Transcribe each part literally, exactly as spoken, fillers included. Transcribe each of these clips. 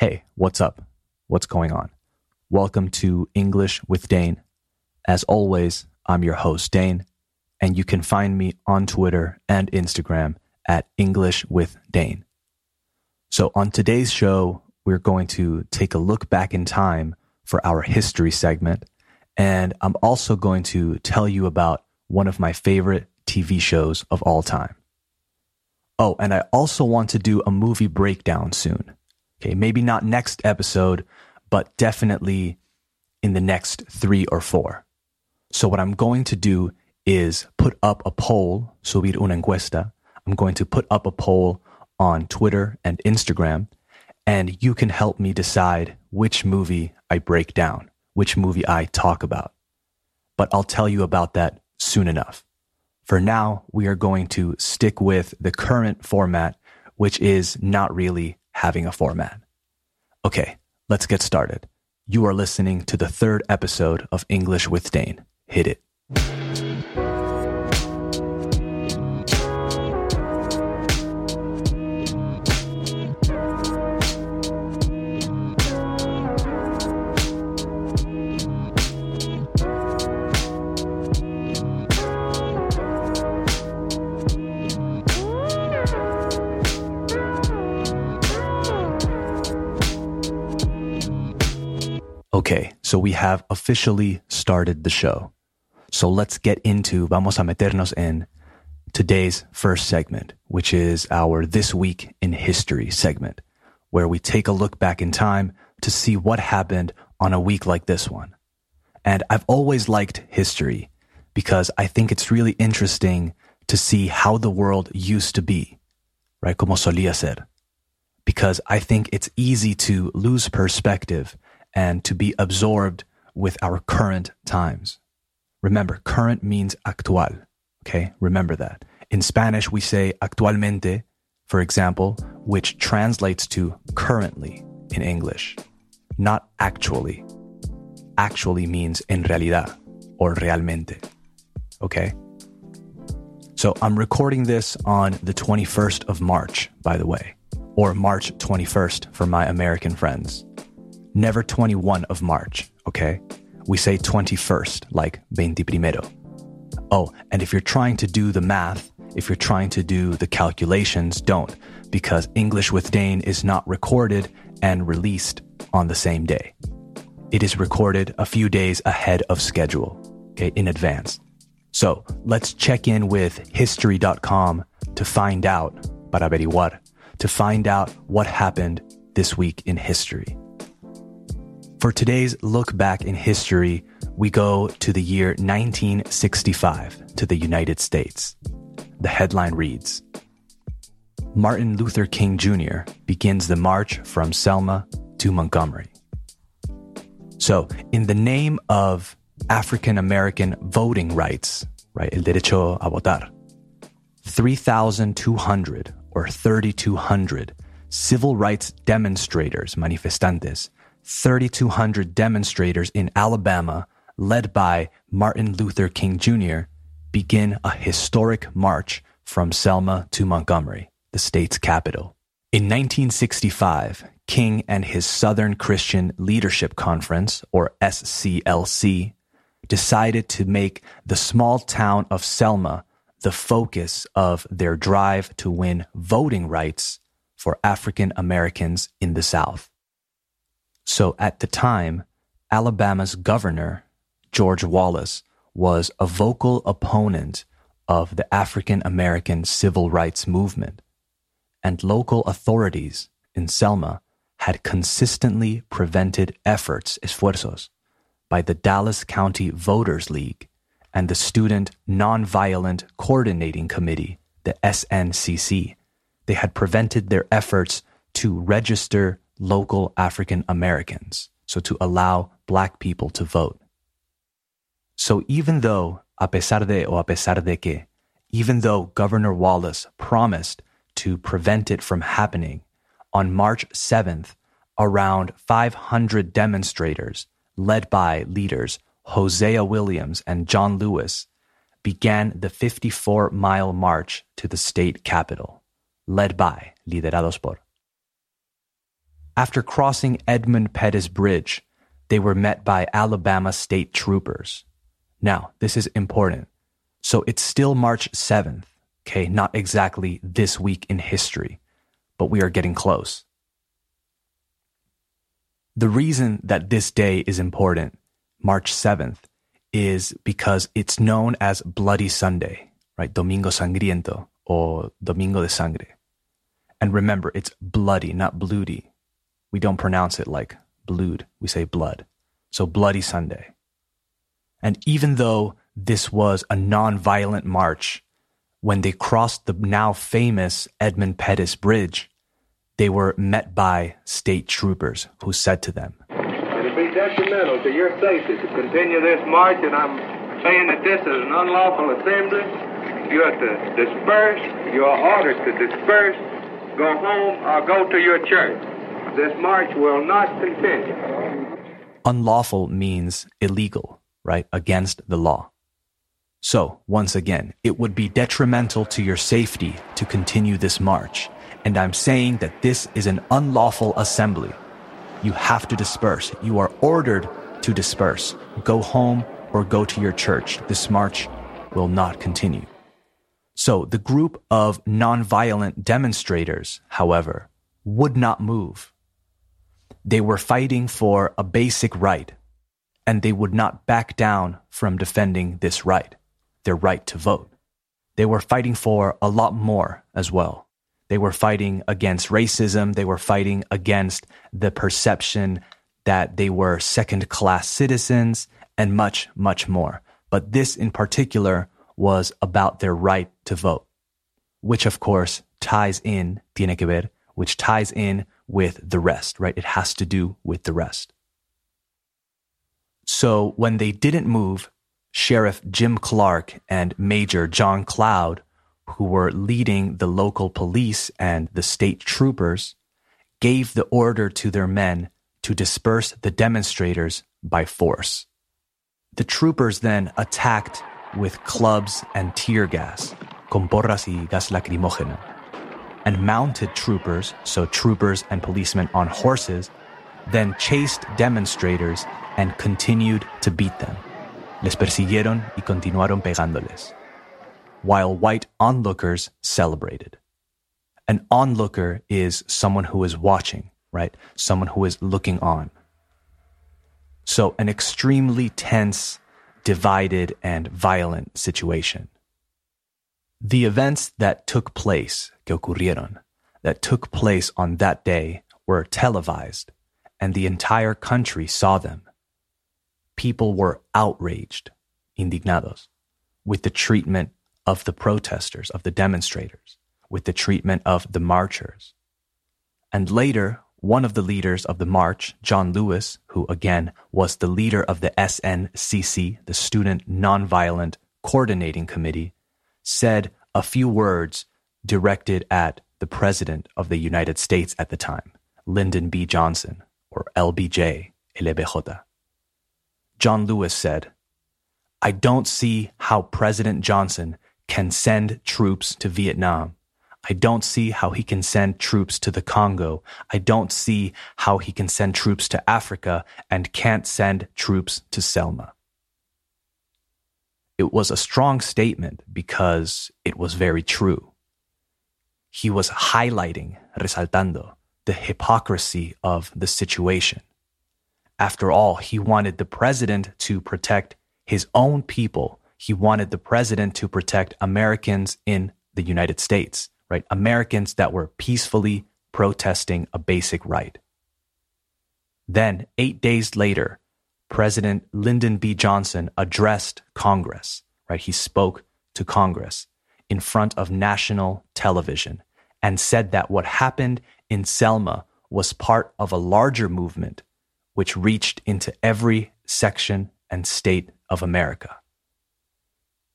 Hey, what's up? What's going on? Welcome to English with Dane. As always, I'm your host, Dane, and you can find me on Twitter and Instagram at English with Dane. So on today's show, we're going to take a look back in time for our history segment, and I'm also going to tell you about one of my favorite T V shows of all time. Oh, and I also want to do a movie breakdown soon. Okay, maybe not next episode, but definitely in the next three or four. So what I'm going to do is put up a poll, subir una encuesta. I'm going to put up a poll on Twitter and Instagram, and you can help me decide which movie I break down, which movie I talk about. But I'll tell you about that soon enough. For now, we are going to stick with the current format, which is not really having a format. Okay, let's get started. You are listening to the third episode of English with Dane. Hit it. Okay, so we have officially started the show. So let's get into, vamos a meternos en, today's first segment, which is our This Week in History segment, where we take a look back in time to see what happened on a week like this one. And I've always liked history because I think it's really interesting to see how the world used to be, right? Como solía ser. Because I think it's easy to lose perspective and to be absorbed with our current times. Remember, current means actual, okay? Remember that. In Spanish, we say actualmente, for example, which translates to currently in English, not actually. Actually means en realidad or realmente, okay? So I'm recording this on the twenty-first of March, by the way, or March twenty-first for my American friends. Never twenty-first of March, okay? We say twenty-first, like veintiprimero. Oh, and if you're trying to do the math, if you're trying to do the calculations, don't, because English with Dane is not recorded and released on the same day. It is recorded a few days ahead of schedule, okay, in advance. So let's check in with history dot com to find out, para averiguar, to find out what happened this week in history. For today's look back in history, we go to the year nineteen sixty-five to the United States. The headline reads, Martin Luther King Junior begins the march from Selma to Montgomery. So, in the name of African American voting rights, right, el derecho a votar, three thousand two hundred or thirty-two hundred civil rights demonstrators, manifestantes, thirty-two hundred demonstrators in Alabama, led by Martin Luther King Junior, begin a historic march from Selma to Montgomery, the state's capital. In nineteen sixty-five, King and his Southern Christian Leadership Conference, or S C L C, decided to make the small town of Selma the focus of their drive to win voting rights for African Americans in the South. So at the time, Alabama's governor, George Wallace, was a vocal opponent of the African American civil rights movement, and local authorities in Selma had consistently prevented efforts, esfuerzos, by the Dallas County Voters League and the Student Nonviolent Coordinating Committee, the S N C C. They had prevented their efforts to register local African Americans, so to allow black people to vote. So even though, a pesar de o a pesar de que, even though Governor Wallace promised to prevent it from happening, on March seventh, around five hundred demonstrators, led by leaders Hosea Williams and John Lewis, began the fifty-four mile march to the state capitol, led by, liderados por. After crossing Edmund Pettus Bridge, they were met by Alabama state troopers. Now, this is important. So it's still March seventh, okay? Not exactly this week in history, but we are getting close. The reason that this day is important, March seventh, is because it's known as Bloody Sunday, right? Domingo Sangriento or Domingo de Sangre. And remember, it's bloody, not bloody. We don't pronounce it like blood. We say blood. So Bloody Sunday. And even though this was a nonviolent march, when they crossed the now famous Edmund Pettus Bridge, they were met by state troopers who said to them, "It'll be detrimental to your safety to continue this march, and I'm saying that this is an unlawful assembly. You are to disperse. You are ordered to disperse. Go home or go to your church. This march will not continue." Unlawful means illegal, right? Against the law. So, once again, it would be detrimental to your safety to continue this march. And I'm saying that this is an unlawful assembly. You have to disperse. You are ordered to disperse. Go home or go to your church. This march will not continue. So the group of nonviolent demonstrators, however, would not move. They were fighting for a basic right, and they would not back down from defending this right, their right to vote. They were fighting for a lot more as well. They were fighting against racism. They were fighting against the perception that they were second-class citizens and much, much more. But this in particular was about their right to vote, which of course ties in, tiene que ver, which ties in with the rest, right? It has to do with the rest. So when they didn't move, Sheriff Jim Clark and Major John Cloud, who were leading the local police and the state troopers, gave the order to their men to disperse the demonstrators by force. The troopers then attacked with clubs and tear gas, con porras y gas lacrimógeno, and mounted troopers, so troopers and policemen on horses, then chased demonstrators and continued to beat them. Les persiguieron y continuaron pegándoles, while white onlookers celebrated. An onlooker is someone who is watching, right? Someone who is looking on. So an extremely tense, divided, and violent situation. The events that took place, que ocurrieron, that took place on that day were televised, and the entire country saw them. People were outraged, indignados, with the treatment of the protesters, of the demonstrators, with the treatment of the marchers. And later, one of the leaders of the march, John Lewis, who again was the leader of the S N C C, the Student Nonviolent Coordinating Committee, said a few words directed at the President of the United States at the time, Lyndon B. Johnson, or L B J, L B J. John Lewis said, "I don't see how President Johnson can send troops to Vietnam. I don't see how he can send troops to the Congo. I don't see how he can send troops to Africa and can't send troops to Selma." It was a strong statement because it was very true. He was highlighting, resaltando, the hypocrisy of the situation. After all, he wanted the president to protect his own people. He wanted the president to protect Americans in the United States, right? Americans that were peacefully protesting a basic right. Then, eight days later, President Lyndon B. Johnson addressed Congress, right? He spoke to Congress in front of national television and said that what happened in Selma was part of a larger movement which reached into every section and state of America.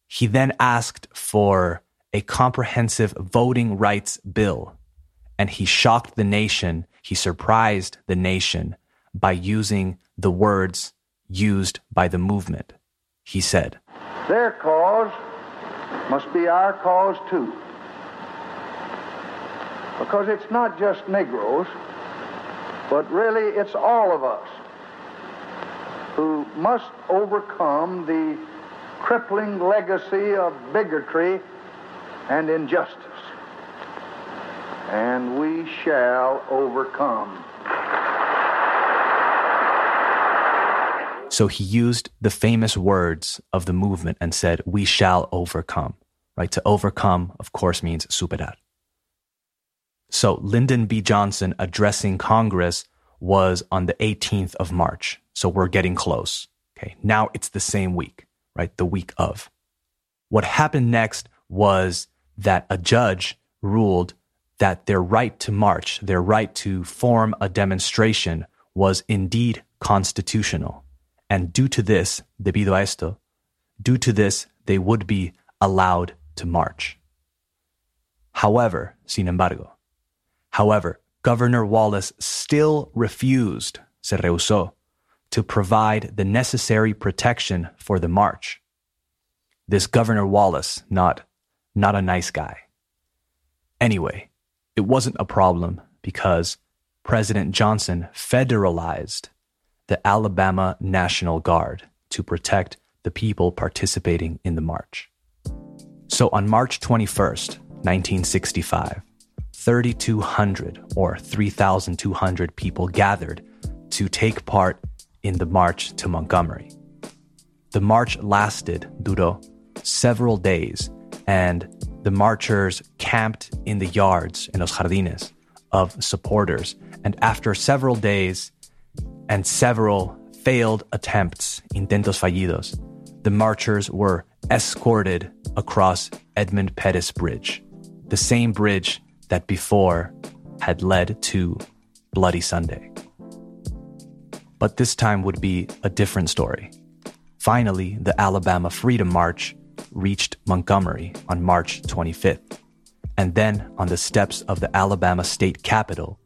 He then asked for a comprehensive voting rights bill, and he shocked the nation, he surprised the nation by using the words used by the movement. He said, "Their cause must be our cause too, because it's not just Negroes, But really, it's all of us who must overcome the crippling legacy of bigotry and injustice. And we shall overcome. So he used the famous words of the movement and said, we shall overcome, right? To overcome, of course, means superar. So Lyndon B. Johnson addressing Congress was on the eighteenth of March. So we're getting close. Okay, now it's the same week, right? The week of. What happened next was that a judge ruled that their right to march, their right to form a demonstration was indeed constitutional. And due to this, debido a esto, due to this, they would be allowed to march. However, sin embargo, however, Governor Wallace still refused, se rehusó, to provide the necessary protection for the march. This Governor Wallace, not, not a nice guy. Anyway, it wasn't a problem because President Johnson federalized the Alabama National Guard to protect the people participating in the march. So on March twenty-first, nineteen sixty-five, thirty-two hundred or three thousand two hundred people gathered to take part in the march to Montgomery. The march lasted, duró, several days, and the marchers camped in the yards, en los jardines, of supporters. And after several days and several failed attempts, intentos fallidos, the marchers were escorted across Edmund Pettus Bridge, the same bridge that before had led to Bloody Sunday. But this time would be a different story. Finally, the Alabama Freedom March reached Montgomery on March twenty-fifth. And then on the steps of the Alabama State Capitol,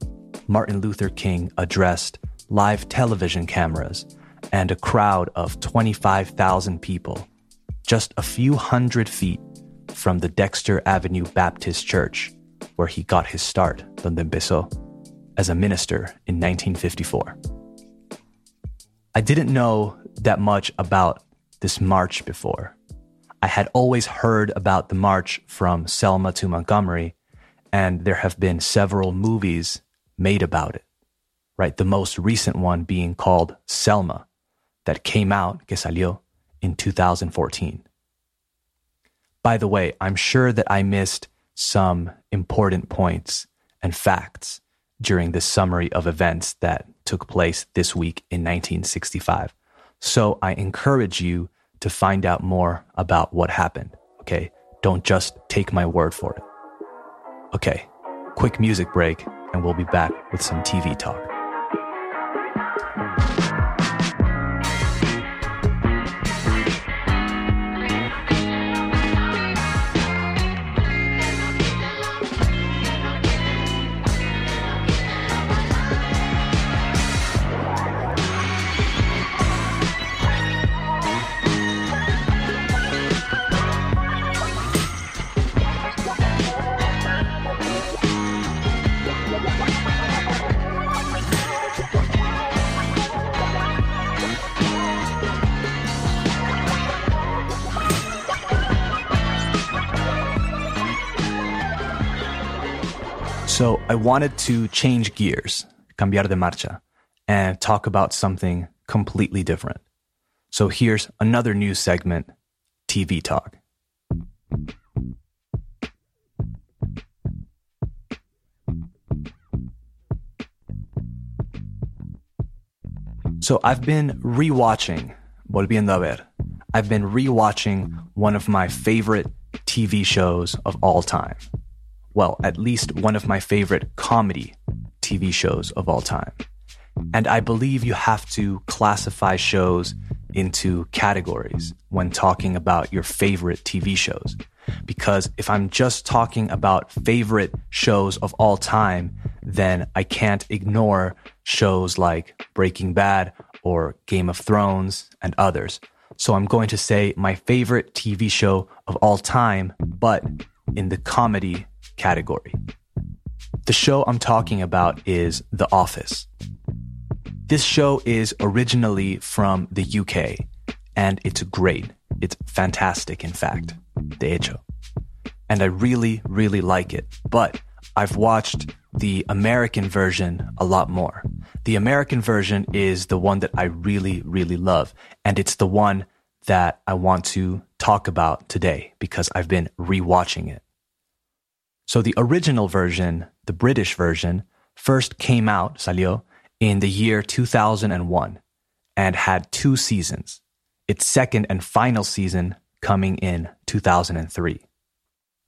Martin Luther King addressed live television cameras and a crowd of twenty-five thousand people, just a few hundred feet from the Dexter Avenue Baptist Church, where he got his start, donde empezó, as a minister in nineteen fifty-four. I didn't know that much about this march before. I had always heard about the march from Selma to Montgomery, and there have been several movies made about it, right? The most recent one being called Selma, that came out, que salió, in two thousand fourteen. By the way, I'm sure that I missed some important points and facts during this summary of events that took place this week in nineteen sixty-five. So I encourage you to find out more about what happened, okay? Don't just take my word for it. Okay, quick music break, and we'll be back with some T V talk. So I wanted to change gears, cambiar de marcha, and talk about something completely different. So here's another news segment, T V Talk. So I've been rewatching, volviendo a ver, I've been rewatching one of my favorite T V shows of all time. Well, at least one of my favorite comedy T V shows of all time. And I believe you have to classify shows into categories when talking about your favorite T V shows. Because if I'm just talking about favorite shows of all time, then I can't ignore shows like Breaking Bad or Game of Thrones and others. So I'm going to say my favorite T V show of all time, but in the comedy category. The show I'm talking about is The Office. This show is originally from the U K, and it's great. It's fantastic, in fact, de hecho. And I really, really like it. But I've watched the American version a lot more. The American version is the one that I really, really love. And it's the one that I want to talk about today because I've been rewatching it. So the original version, the British version, first came out, salió, in the year two thousand one and had two seasons, its second and final season coming in two thousand three.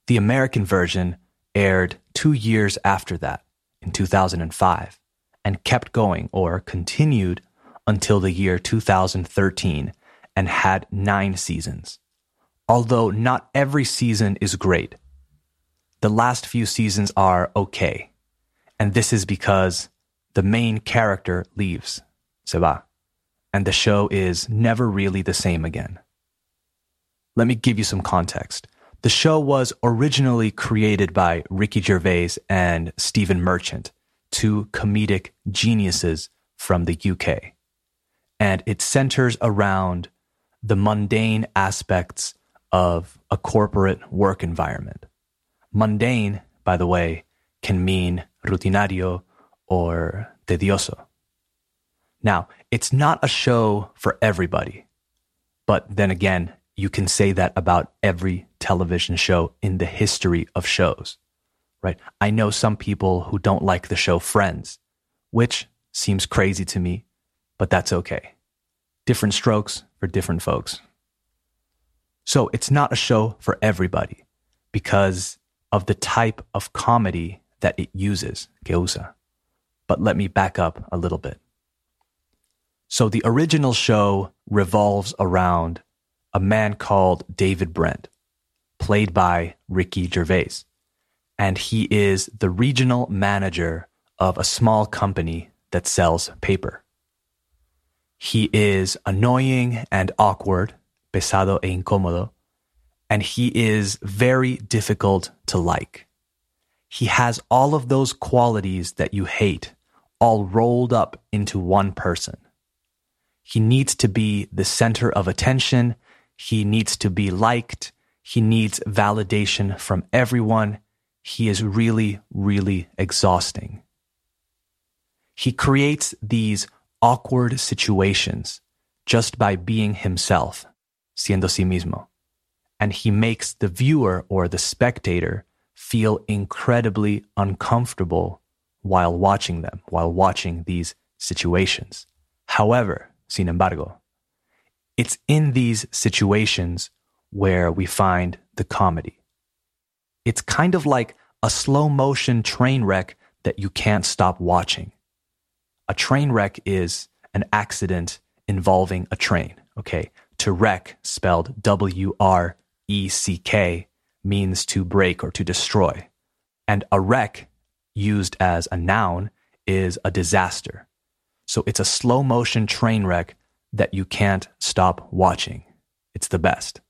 The American version aired two years after that, in two thousand five, and kept going, or continued, until the year two thousand thirteen and had nine seasons. Although not every season is great. The last few seasons are okay, and this is because the main character leaves, se va, and the show is never really the same again. Let me give you some context. The show was originally created by Ricky Gervais and Stephen Merchant, two comedic geniuses from the U K, and it centers around the mundane aspects of a corporate work environment. Mundane, by the way, can mean rutinario or tedioso. Now, it's not a show for everybody, but then again, you can say that about every television show in the history of shows, right? I know some people who don't like the show Friends, which seems crazy to me, but that's okay. Different strokes for different folks. So it's not a show for everybody because of the type of comedy that it uses, que usa. But let me back up a little bit. So the original show revolves around a man called David Brent, played by Ricky Gervais, and he is the regional manager of a small company that sells paper. He is annoying and awkward, pesado e incómodo, and he is very difficult to like. He has all of those qualities that you hate, all rolled up into one person. He needs to be the center of attention. He needs to be liked. He needs validation from everyone. He is really, really exhausting. He creates these awkward situations just by being himself, siendo sí mismo. And he makes the viewer or the spectator feel incredibly uncomfortable while watching them, while watching these situations. However, sin embargo, it's in these situations where we find the comedy. It's kind of like a slow motion train wreck that you can't stop watching. A train wreck is an accident involving a train, okay? To wreck, spelled W R E C K, means to break or to destroy. And a wreck, used as a noun, is a disaster. So it's a slow motion train wreck that you can't stop watching. It's the best.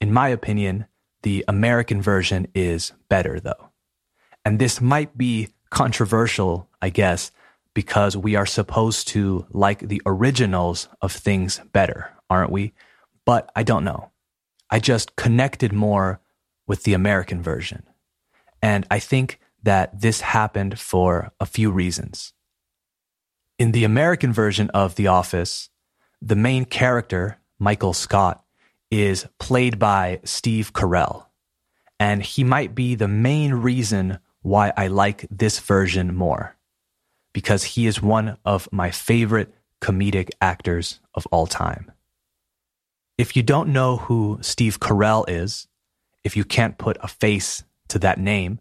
In my opinion, the American version is better though. And this might be controversial, I guess, because we are supposed to like the originals of things better, aren't we? But I don't know. I just connected more with the American version. And I think that this happened for a few reasons. In the American version of The Office, the main character, Michael Scott, is played by Steve Carell. And he might be the main reason why I like this version more, because he is one of my favorite comedic actors of all time. If you don't know who Steve Carell is, if you can't put a face to that name,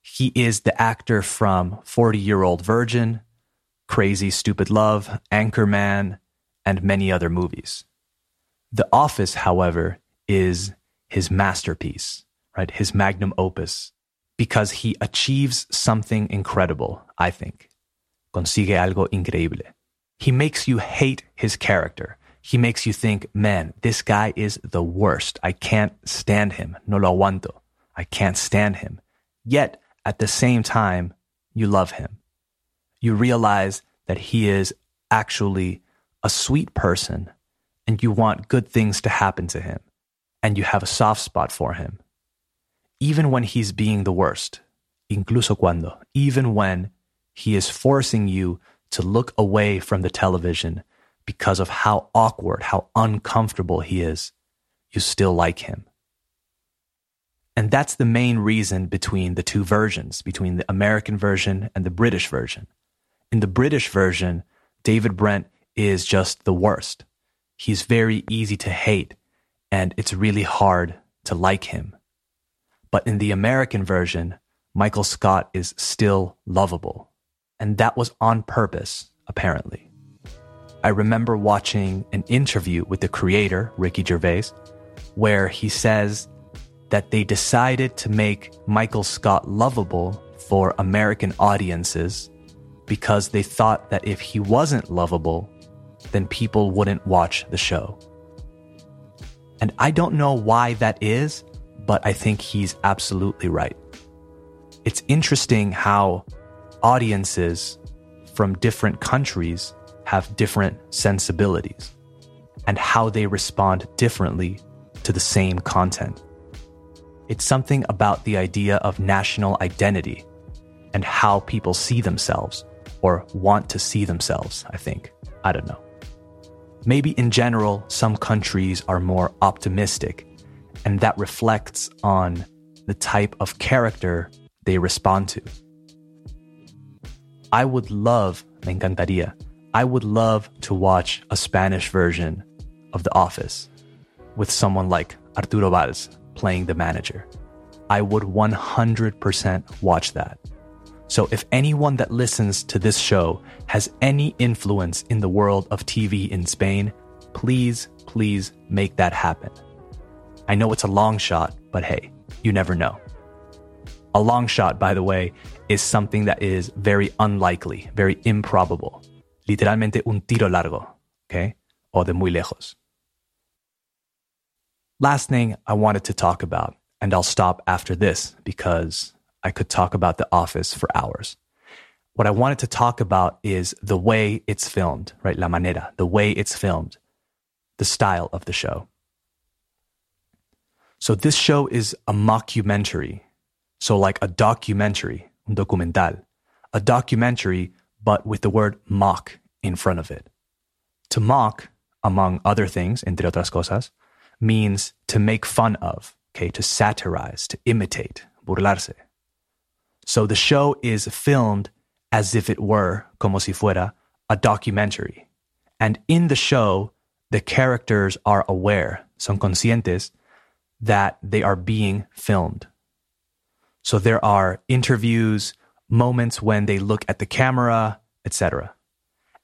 he is the actor from forty-Year-Old Virgin, Crazy Stupid Love, Anchorman, and many other movies. The Office, however, is his masterpiece, right? His magnum opus, because he achieves something incredible, I think. Consigue algo increíble. He makes you hate his character. He makes you think, man, this guy is the worst. I can't stand him. No lo aguanto. I can't stand him. Yet, at the same time, you love him. You realize that he is actually a sweet person and you want good things to happen to him and you have a soft spot for him. Even when he's being the worst, incluso cuando, even when he is forcing you to look away from the television because of how awkward, how uncomfortable he is, you still like him. And that's the main reason between the two versions, between the American version and the British version. In the British version, David Brent is just the worst. He's very easy to hate, and it's really hard to like him. But in the American version, Michael Scott is still lovable. And that was on purpose, apparently. I remember watching an interview with the creator, Ricky Gervais, where he says that they decided to make Michael Scott lovable for American audiences because they thought that if he wasn't lovable, then people wouldn't watch the show. And I don't know why that is, but I think he's absolutely right. It's interesting how audiences from different countries have different sensibilities and how they respond differently to the same content. It's something about the idea of national identity and how people see themselves or want to see themselves, I think. I don't know. Maybe in general, some countries are more optimistic, and that reflects on the type of character they respond to. I would love, me encantaría, I would love to watch a Spanish version of The Office with someone like Arturo Valls playing the manager. I would one hundred percent watch that. So if anyone that listens to this show has any influence in the world of T V in Spain, please, please make that happen. I know it's a long shot, but hey, you never know. A long shot, by the way, is something that is very unlikely, very improbable. Literalmente un tiro largo, okay? O de muy lejos. Last thing I wanted to talk about, and I'll stop after this because I could talk about The Office for hours. What I wanted to talk about is the way it's filmed, right? La manera, the way it's filmed, the style of the show. So this show is a mockumentary. So like a documentary, un documental, a documentary, but with the word mock in front of it. To mock, among other things, entre otras cosas, means to make fun of, okay? To satirize, to imitate, burlarse. So the show is filmed as if it were, como si fuera, a documentary. And in the show, the characters are aware, son conscientes, that they are being filmed. So there are interviews, moments when they look at the camera, et cetera.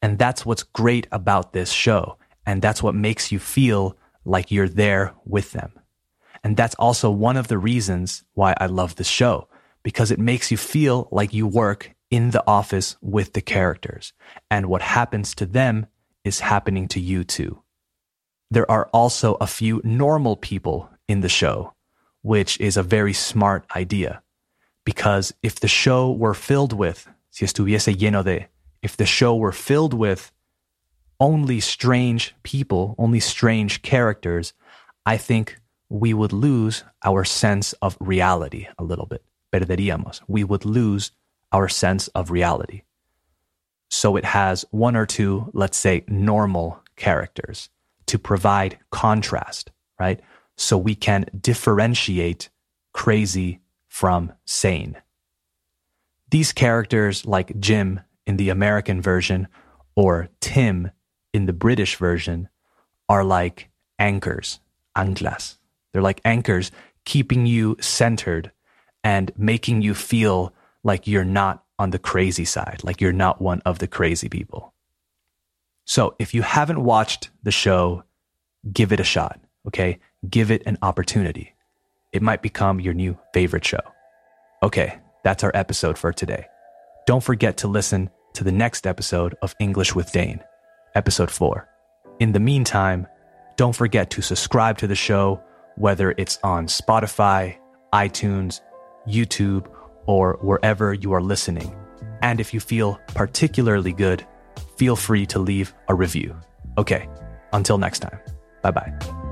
And that's what's great about this show. And that's what makes you feel like you're there with them. And that's also one of the reasons why I love this show, because it makes you feel like you work in the office with the characters, and what happens to them is happening to you too. There are also a few normal people in the show, which is a very smart idea, because if the show were filled with, si estuviese lleno de, if the show were filled with only strange people, only strange characters, I think we would lose our sense of reality a little bit. Perderíamos. We would lose our sense of reality. So it has one or two, let's say, normal characters to provide contrast, right? So we can differentiate crazy from sane. These characters, like Jim in the American version or Tim in the British version, are like anchors, anclas. They're like anchors keeping you centered and making you feel like you're not on the crazy side, like you're not one of the crazy people. So if you haven't watched the show, give it a shot, okay? Give it an opportunity. It might become your new favorite show. Okay, that's our episode for today. Don't forget to listen to the next episode of English with Dane, episode four. In the meantime, don't forget to subscribe to the show, whether it's on Spotify, iTunes, YouTube, or wherever you are listening. And if you feel particularly good, feel free to leave a review. Okay, until next time. Bye-bye.